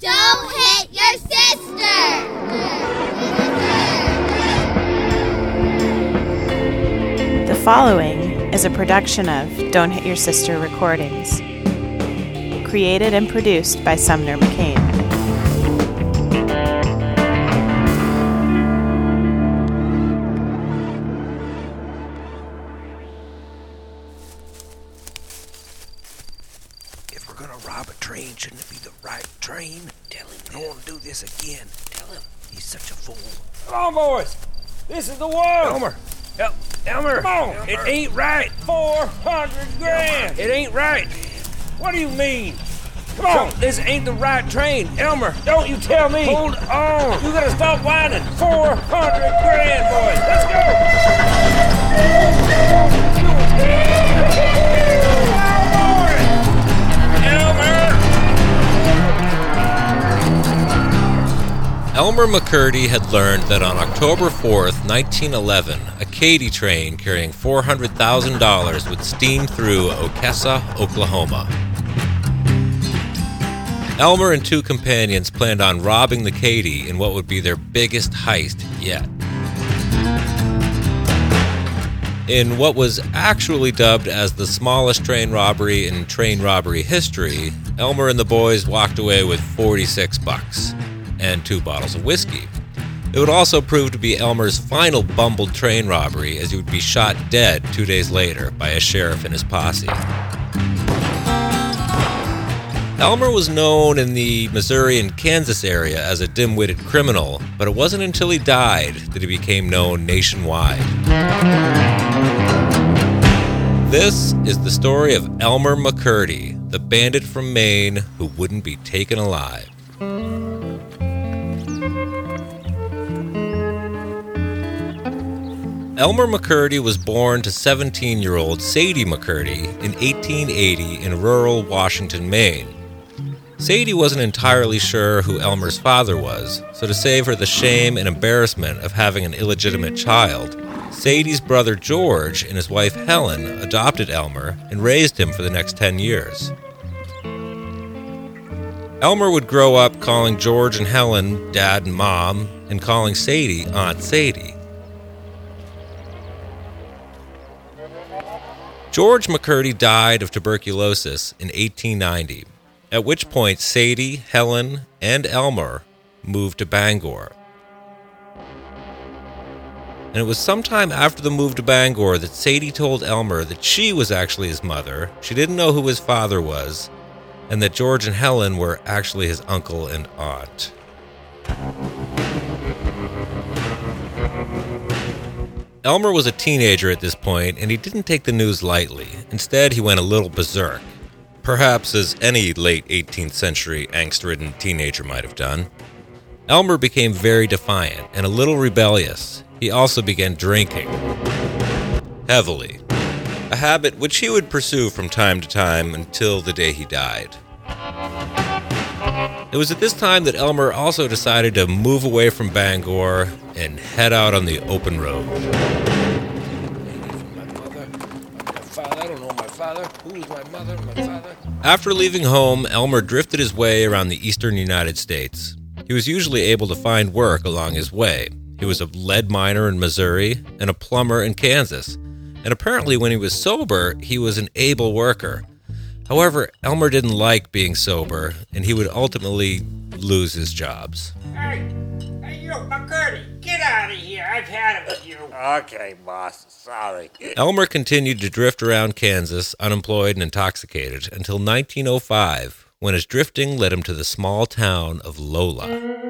Don't hit your sister! The following is a production of Don't Hit Your Sister Recordings, created and produced by Sumner McCain. Again. Tell him he's such a fool. Come on, boys. This is the one. Elmer. Come on. Elmer. It ain't right. 400 grand. Elmer. It ain't right. What do you mean? Come on. So, this ain't the right train. Elmer, don't you tell me. Hold on. You gotta stop whining. 400 grand, boys. Let's go. Elmer. Elmer McCurdy had learned that on October 4th, 1911, a Katy train carrying $400,000 would steam through Oquesa, Oklahoma. Elmer and two companions planned on robbing the Katy in what would be their biggest heist yet. In what was actually dubbed as the smallest train robbery in train robbery history, Elmer and the boys walked away with $46. And 2 bottles of whiskey. It would also prove to be Elmer's final bumbled train robbery, as he would be shot dead 2 days later by a sheriff and his posse. Elmer was known in the Missouri and Kansas area as a dim-witted criminal, but it wasn't until he died that he became known nationwide. This is the story of Elmer McCurdy, the bandit from Maine who wouldn't be taken alive. Elmer McCurdy was born to 17-year-old Sadie McCurdy in 1880 in rural Washington, Maine. Sadie wasn't entirely sure who Elmer's father was, so to save her the shame and embarrassment of having an illegitimate child, Sadie's brother George and his wife Helen adopted Elmer and raised him for the next 10 years. Elmer would grow up calling George and Helen Dad and Mom, and calling Sadie Aunt Sadie. George McCurdy died of tuberculosis in 1890, at which point Sadie, Helen, and Elmer moved to Bangor. And it was sometime after the move to Bangor that Sadie told Elmer that she was actually his mother, she didn't know who his father was, and that George and Helen were actually his uncle and aunt. Elmer was a teenager at this point, and he didn't take the news lightly. Instead, he went a little berserk, perhaps as any late 18th century angst-ridden teenager might have done. Elmer became very defiant and a little rebellious. He also began drinking, heavily, a habit which he would pursue from time to time until the day he died. It was at this time that Elmer also decided to move away from Bangor and head out on the open road. After leaving home, Elmer drifted his way around the eastern United States. He was usually able to find work along his way. He was a lead miner in Missouri and a plumber in Kansas. And apparently when he was sober, he was an able worker. However, Elmer didn't like being sober, and he would ultimately lose his jobs. Hey, you, McCurdy, get out of here. I've had it with you. Okay, boss, sorry. Elmer continued to drift around Kansas, unemployed and intoxicated, until 1905, when his drifting led him to the small town of Lola.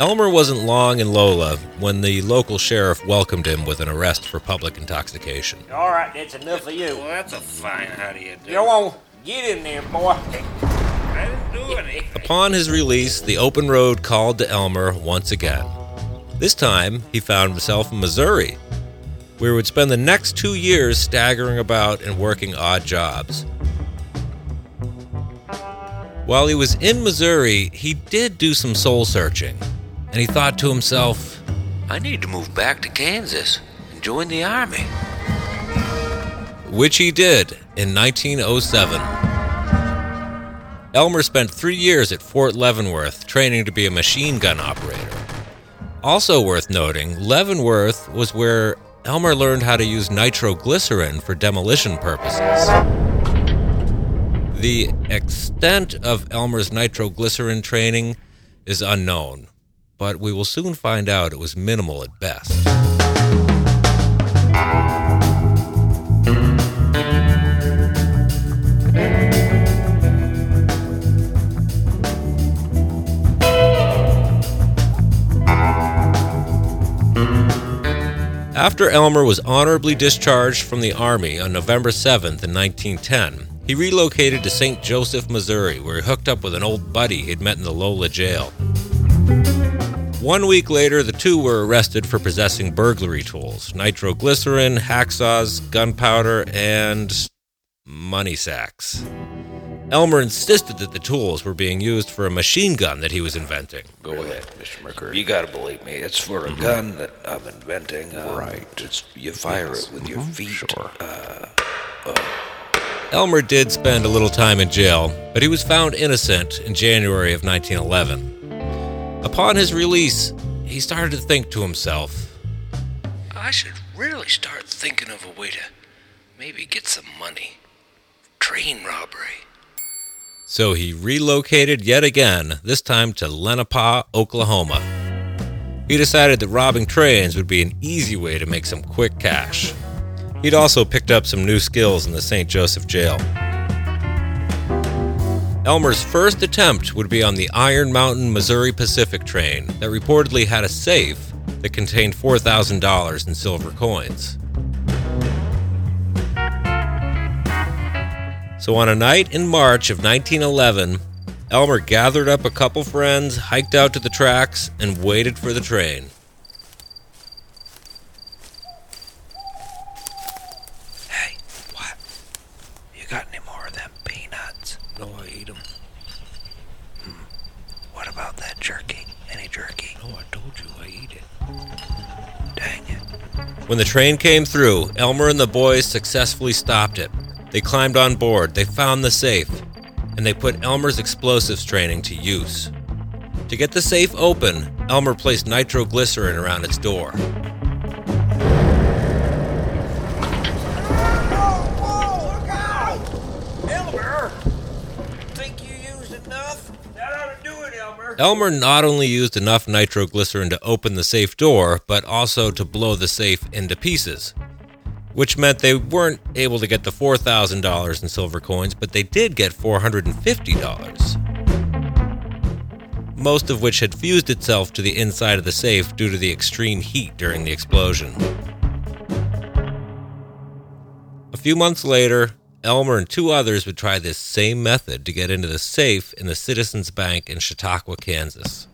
Elmer wasn't long in Lola when the local sheriff welcomed him with an arrest for public intoxication. All right, that's enough of you. Well, that's a fine. How do you do? You won't get in there, boy. I didn't do anything. Upon his release, the open road called to Elmer once again. This time, he found himself in Missouri, where he would spend the next 2 years staggering about and working odd jobs. While he was in Missouri, he did do some soul searching, and he thought to himself, I need to move back to Kansas and join the Army. Which he did in 1907. Elmer spent 3 years at Fort Leavenworth training to be a machine gun operator. Also worth noting, Leavenworth was where Elmer learned how to use nitroglycerin for demolition purposes. The extent of Elmer's nitroglycerin training is unknown, but we will soon find out it was minimal at best. After Elmer was honorably discharged from the Army on November 7th in 1910, he relocated to St. Joseph, Missouri, where he hooked up with an old buddy he'd met in the Lola jail. 1 week later, the two were arrested for possessing burglary tools, nitroglycerin, hacksaws, gunpowder, and money sacks. Elmer insisted that the tools were being used for a machine gun that he was inventing. Go ahead, Mr. McCurdy. You gotta believe me, it's for a gun that I'm inventing. Right. It's, you fire it with your feet. Sure. Elmer did spend a little time in jail, but he was found innocent in January of 1911. Upon his release, he started to think to himself, I should really start thinking of a way to maybe get some money. Train robbery. So he relocated yet again, this time to Lenape, Oklahoma. He decided that robbing trains would be an easy way to make some quick cash. He'd also picked up some new skills in the St. Joseph jail. Elmer's first attempt would be on the Iron Mountain, Missouri Pacific train that reportedly had a safe that contained $4,000 in silver coins. So on a night in March of 1911, Elmer gathered up a couple friends, hiked out to the tracks, and waited for the train. When the train came through, Elmer and the boys successfully stopped it. They climbed on board, they found the safe, and they put Elmer's explosives training to use. To get the safe open, Elmer placed nitroglycerin around its door. Whoa, look out! Elmer! Think you used enough? That ought to do it, Elmer. Elmer not only used enough nitroglycerin to open the safe door, but also to blow the safe into pieces, which meant they weren't able to get the $4,000 in silver coins, but they did get $450, most of which had fused itself to the inside of the safe due to the extreme heat during the explosion. A few months later, Elmer and two others would try this same method to get into the safe in the Citizens Bank in Chautauqua, Kansas.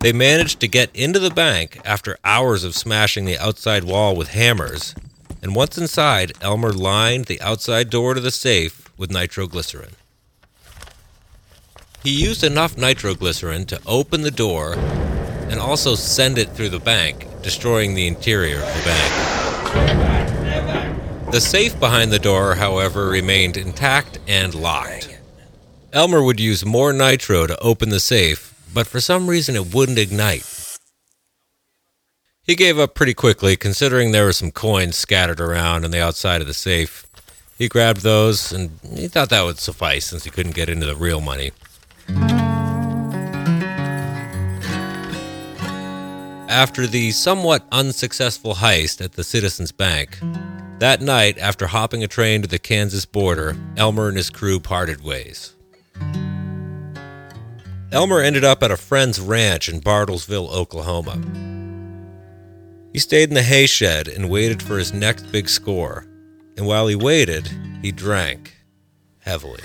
They managed to get into the bank after hours of smashing the outside wall with hammers, and once inside, Elmer lined the outside door to the safe with nitroglycerin. He used enough nitroglycerin to open the door and also send it through the bank, destroying the interior of the bank. The safe behind the door, however, remained intact and locked. Elmer would use more nitro to open the safe, but for some reason it wouldn't ignite. He gave up pretty quickly, considering there were some coins scattered around on the outside of the safe. He grabbed those, and he thought that would suffice since he couldn't get into the real money. After the somewhat unsuccessful heist at the Citizens Bank, that night, after hopping a train to the Kansas border, Elmer and his crew parted ways. Elmer ended up at a friend's ranch in Bartlesville, Oklahoma. He stayed in the hay shed and waited for his next big score. And while he waited, he drank heavily.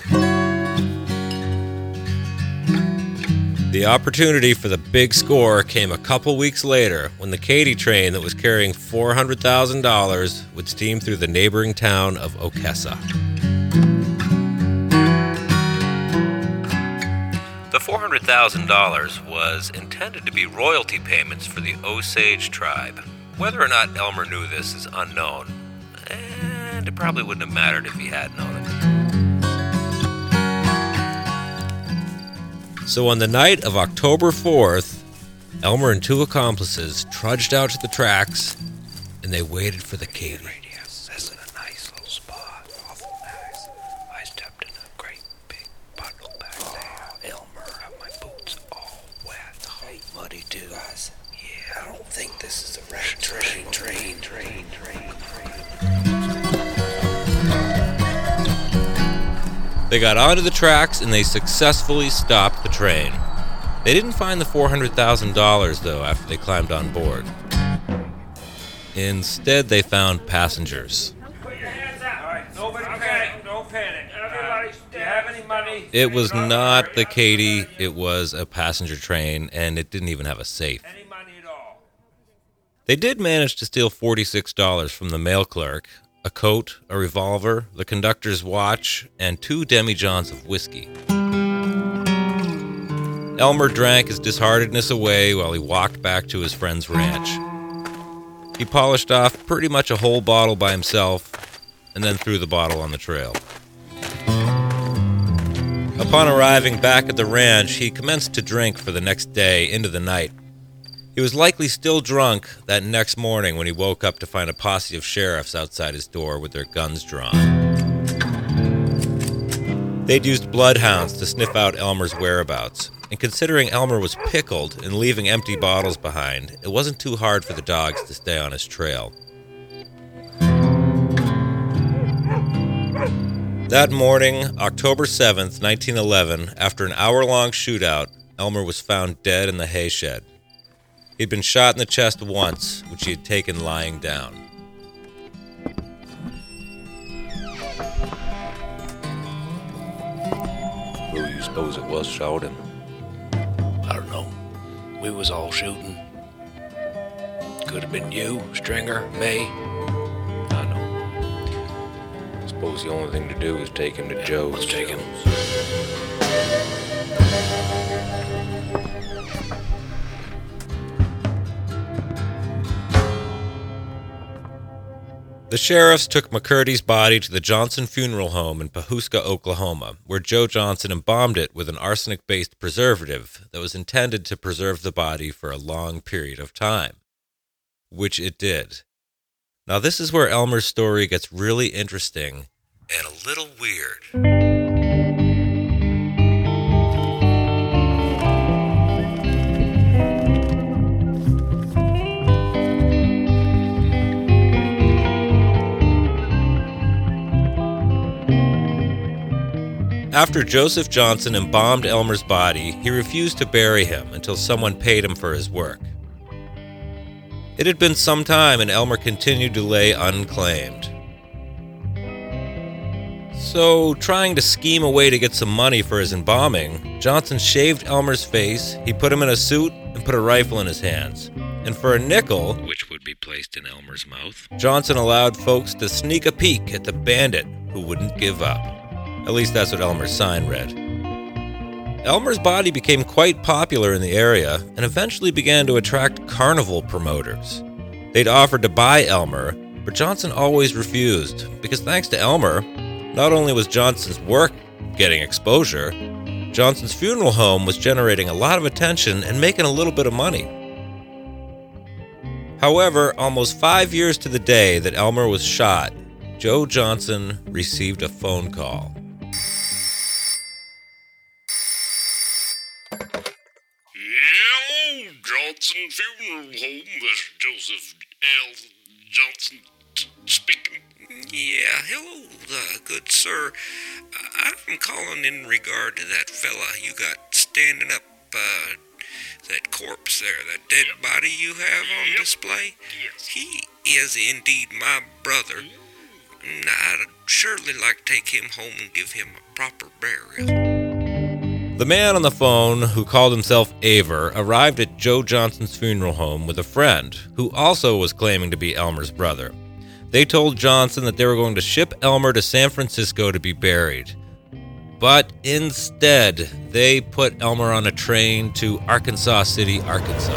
The opportunity for the big score came a couple weeks later when the Katy train that was carrying $400,000 would steam through the neighboring town of Oquesa. The $400,000 was intended to be royalty payments for the Osage tribe. Whether or not Elmer knew this is unknown, and it probably wouldn't have mattered if he had known it. So on the night of October 4th, Elmer and two accomplices trudged out to the tracks, and they waited for the Katy. They got onto the tracks and they successfully stopped the train. They didn't find the $400,000 though after they climbed on board. Instead, they found passengers. Put your hands up. All right. Nobody panic. Don't panic. Everybody stay. Do you have any money? It was not the Katy. It was a passenger train, and it didn't even have a safe. Any money at all? They did manage to steal $46 from the mail clerk. A coat, a revolver, the conductor's watch, and 2 demijohns of whiskey. Elmer drank his disheartenedness away while he walked back to his friend's ranch. He polished off pretty much a whole bottle by himself and then threw the bottle on the trail. Upon arriving back at the ranch, he commenced to drink for the next day into the night. He was likely still drunk that next morning when he woke up to find a posse of sheriffs outside his door with their guns drawn. They'd used bloodhounds to sniff out Elmer's whereabouts, and considering Elmer was pickled and leaving empty bottles behind, it wasn't too hard for the dogs to stay on his trail. That morning, October 7th, 1911, after an hour-long shootout, Elmer was found dead in the hay shed. He'd been shot in the chest once, which he had taken lying down. Who do you suppose it was shot him? I don't know. We was all shooting. Could have been you, Stringer, me. I know. I suppose the only thing to do is take him to Joe's. Let's take him. The sheriffs took McCurdy's body to the Johnson Funeral Home in Pahuska, Oklahoma, where Joe Johnson embalmed it with an arsenic-based preservative that was intended to preserve the body for a long period of time, which it did. Now, this is where Elmer's story gets really interesting and a little weird. After Joseph Johnson embalmed Elmer's body, he refused to bury him until someone paid him for his work. It had been some time, and Elmer continued to lay unclaimed. So, trying to scheme a way to get some money for his embalming, Johnson shaved Elmer's face, he put him in a suit, and put a rifle in his hands. And for a nickel, which would be placed in Elmer's mouth, Johnson allowed folks to sneak a peek at the bandit who wouldn't give up. At least that's what Elmer's sign read. Elmer's body became quite popular in the area and eventually began to attract carnival promoters. They'd offered to buy Elmer, but Johnson always refused, because thanks to Elmer, not only was Johnson's work getting exposure, Johnson's funeral home was generating a lot of attention and making a little bit of money. However, almost 5 years to the day that Elmer was shot, Joe Johnson received a phone call. Hello, Johnson Funeral Home. This is Joseph L. Johnson speaking. Yeah, hello, good sir. I'm calling in regard to that fella you got standing up, that corpse there, that dead body you have on display. Yes. He is indeed my brother. I'd surely like to take him home and give him a proper burial. The man on the phone, who called himself Aver, arrived at Joe Johnson's funeral home with a friend, who also was claiming to be Elmer's brother. They told Johnson that they were going to ship Elmer to San Francisco to be buried. But instead, they put Elmer on a train to Arkansas City, Arkansas.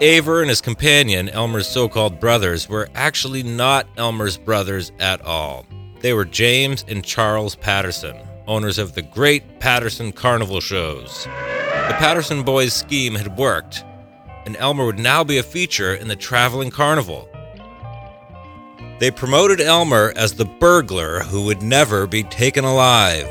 Aver and his companion, Elmer's so-called brothers, were actually not Elmer's brothers at all. They were James and Charles Patterson, owners of the great Patterson Carnival shows. The Patterson boys' scheme had worked, and Elmer would now be a feature in the traveling carnival. They promoted Elmer as the burglar who would never be taken alive.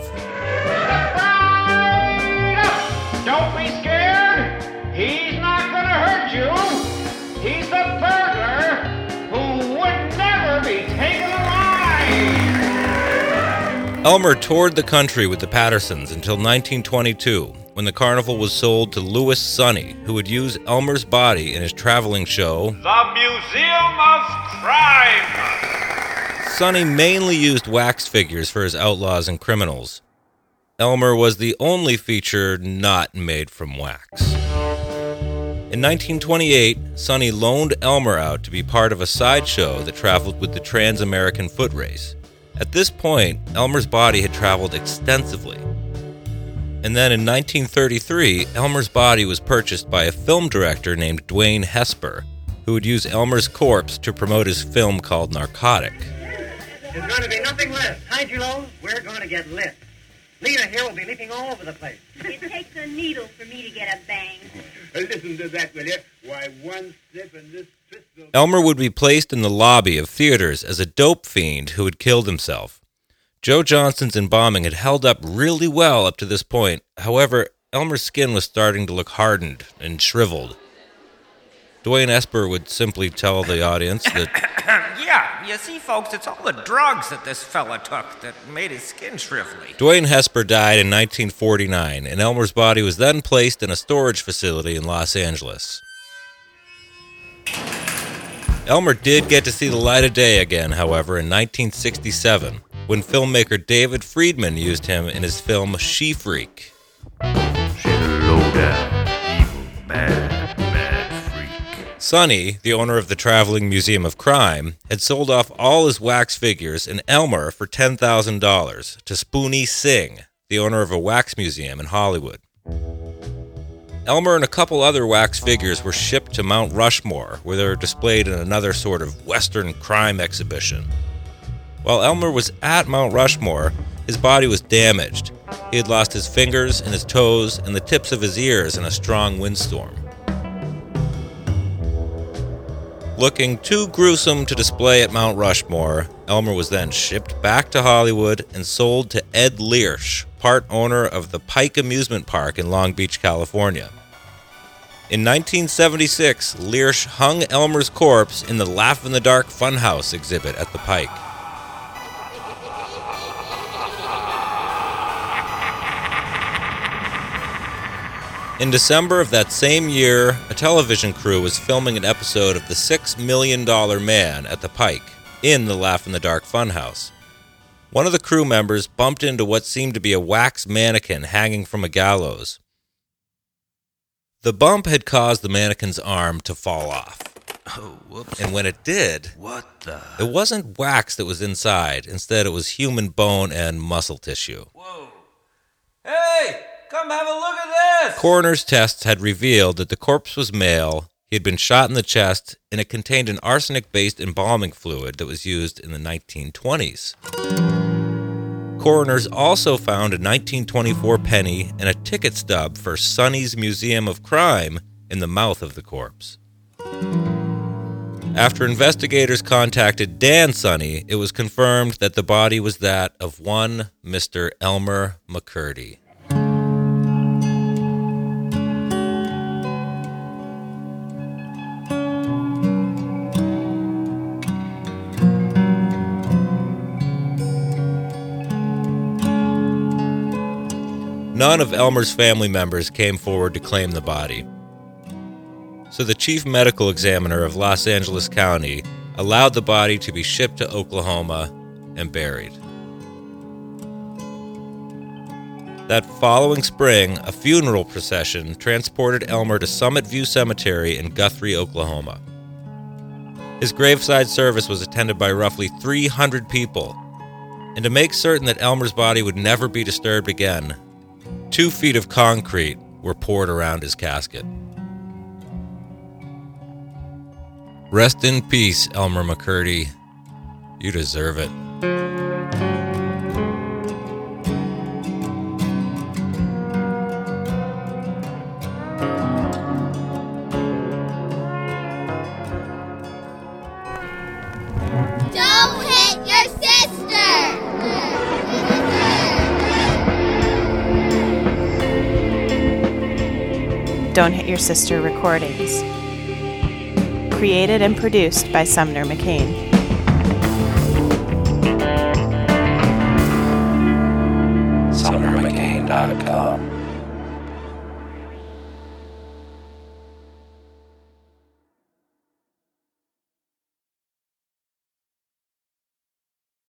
Elmer toured the country with the Pattersons until 1922, when the carnival was sold to Louis Sonny, who would use Elmer's body in his traveling show, The Museum of Crime. Sonny mainly used wax figures for his outlaws and criminals. Elmer was the only feature not made from wax. In 1928, Sonny loaned Elmer out to be part of a sideshow that traveled with the Trans-American Foot Race. At this point, Elmer's body had traveled extensively. And then in 1933, Elmer's body was purchased by a film director named Dwain Esper, who would use Elmer's corpse to promote his film called Narcotic. There's going to be nothing left. Hide your load. We're going to get lit. Lena here will be leaping all over the place. It takes a needle for me to get a bang. Listen to that, will you? Why, one slip and this pistol... Elmer would be placed in the lobby of theaters as a dope fiend who had killed himself. Joe Johnson's embalming had held up really well up to this point. However, Elmer's skin was starting to look hardened and shriveled. Dwain Esper would simply tell the audience that... Yeah, you see, folks, it's all the drugs that this fella took that made his skin shrivelly. Dwain Esper died in 1949, and Elmer's body was then placed in a storage facility in Los Angeles. Elmer did get to see the light of day again, however, in 1967, when filmmaker David Friedman used him in his film She Freak. She's a low-down, evil, Sonny, the owner of the Traveling Museum of Crime, had sold off all his wax figures and Elmer for $10,000 to Spoonie Singh, the owner of a wax museum in Hollywood. Elmer and a couple other wax figures were shipped to Mount Rushmore, where they were displayed in another sort of Western crime exhibition. While Elmer was at Mount Rushmore, his body was damaged. He had lost his fingers and his toes and the tips of his ears in a strong windstorm. Looking too gruesome to display at Mount Rushmore, Elmer was then shipped back to Hollywood and sold to Ed Liersch, part owner of the Pike Amusement Park in Long Beach, California. In 1976, Liersch hung Elmer's corpse in the Laugh in the Dark Funhouse exhibit at the Pike. In December of that same year, a television crew was filming an episode of The $6 Million Man at the Pike, in the Laugh in the Dark Funhouse. One of the crew members bumped into what seemed to be a wax mannequin hanging from a gallows. The bump had caused the mannequin's arm to fall off. Oh, whoops. And when it did, it wasn't wax that was inside. Instead, it was human bone and muscle tissue. Whoa. Hey! Come have a look at this! Coroner's tests had revealed that the corpse was male, he had been shot in the chest, and it contained an arsenic-based embalming fluid that was used in the 1920s. Coroners also found a 1924 penny and a ticket stub for Sonny's Museum of Crime in the mouth of the corpse. After investigators contacted Dan Sonny, it was confirmed that the body was that of one Mr. Elmer McCurdy. None of Elmer's family members came forward to claim the body. So the chief medical examiner of Los Angeles County allowed the body to be shipped to Oklahoma and buried. That following spring, a funeral procession transported Elmer to Summit View Cemetery in Guthrie, Oklahoma. His graveside service was attended by roughly 300 people, and to make certain that Elmer's body would never be disturbed again, 2 feet of concrete were poured around his casket. Rest in peace, Elmer McCurdy. You deserve it. Don't Hit Your Sister Recordings. Created and produced by Sumner McCain. SumnerMcCain.com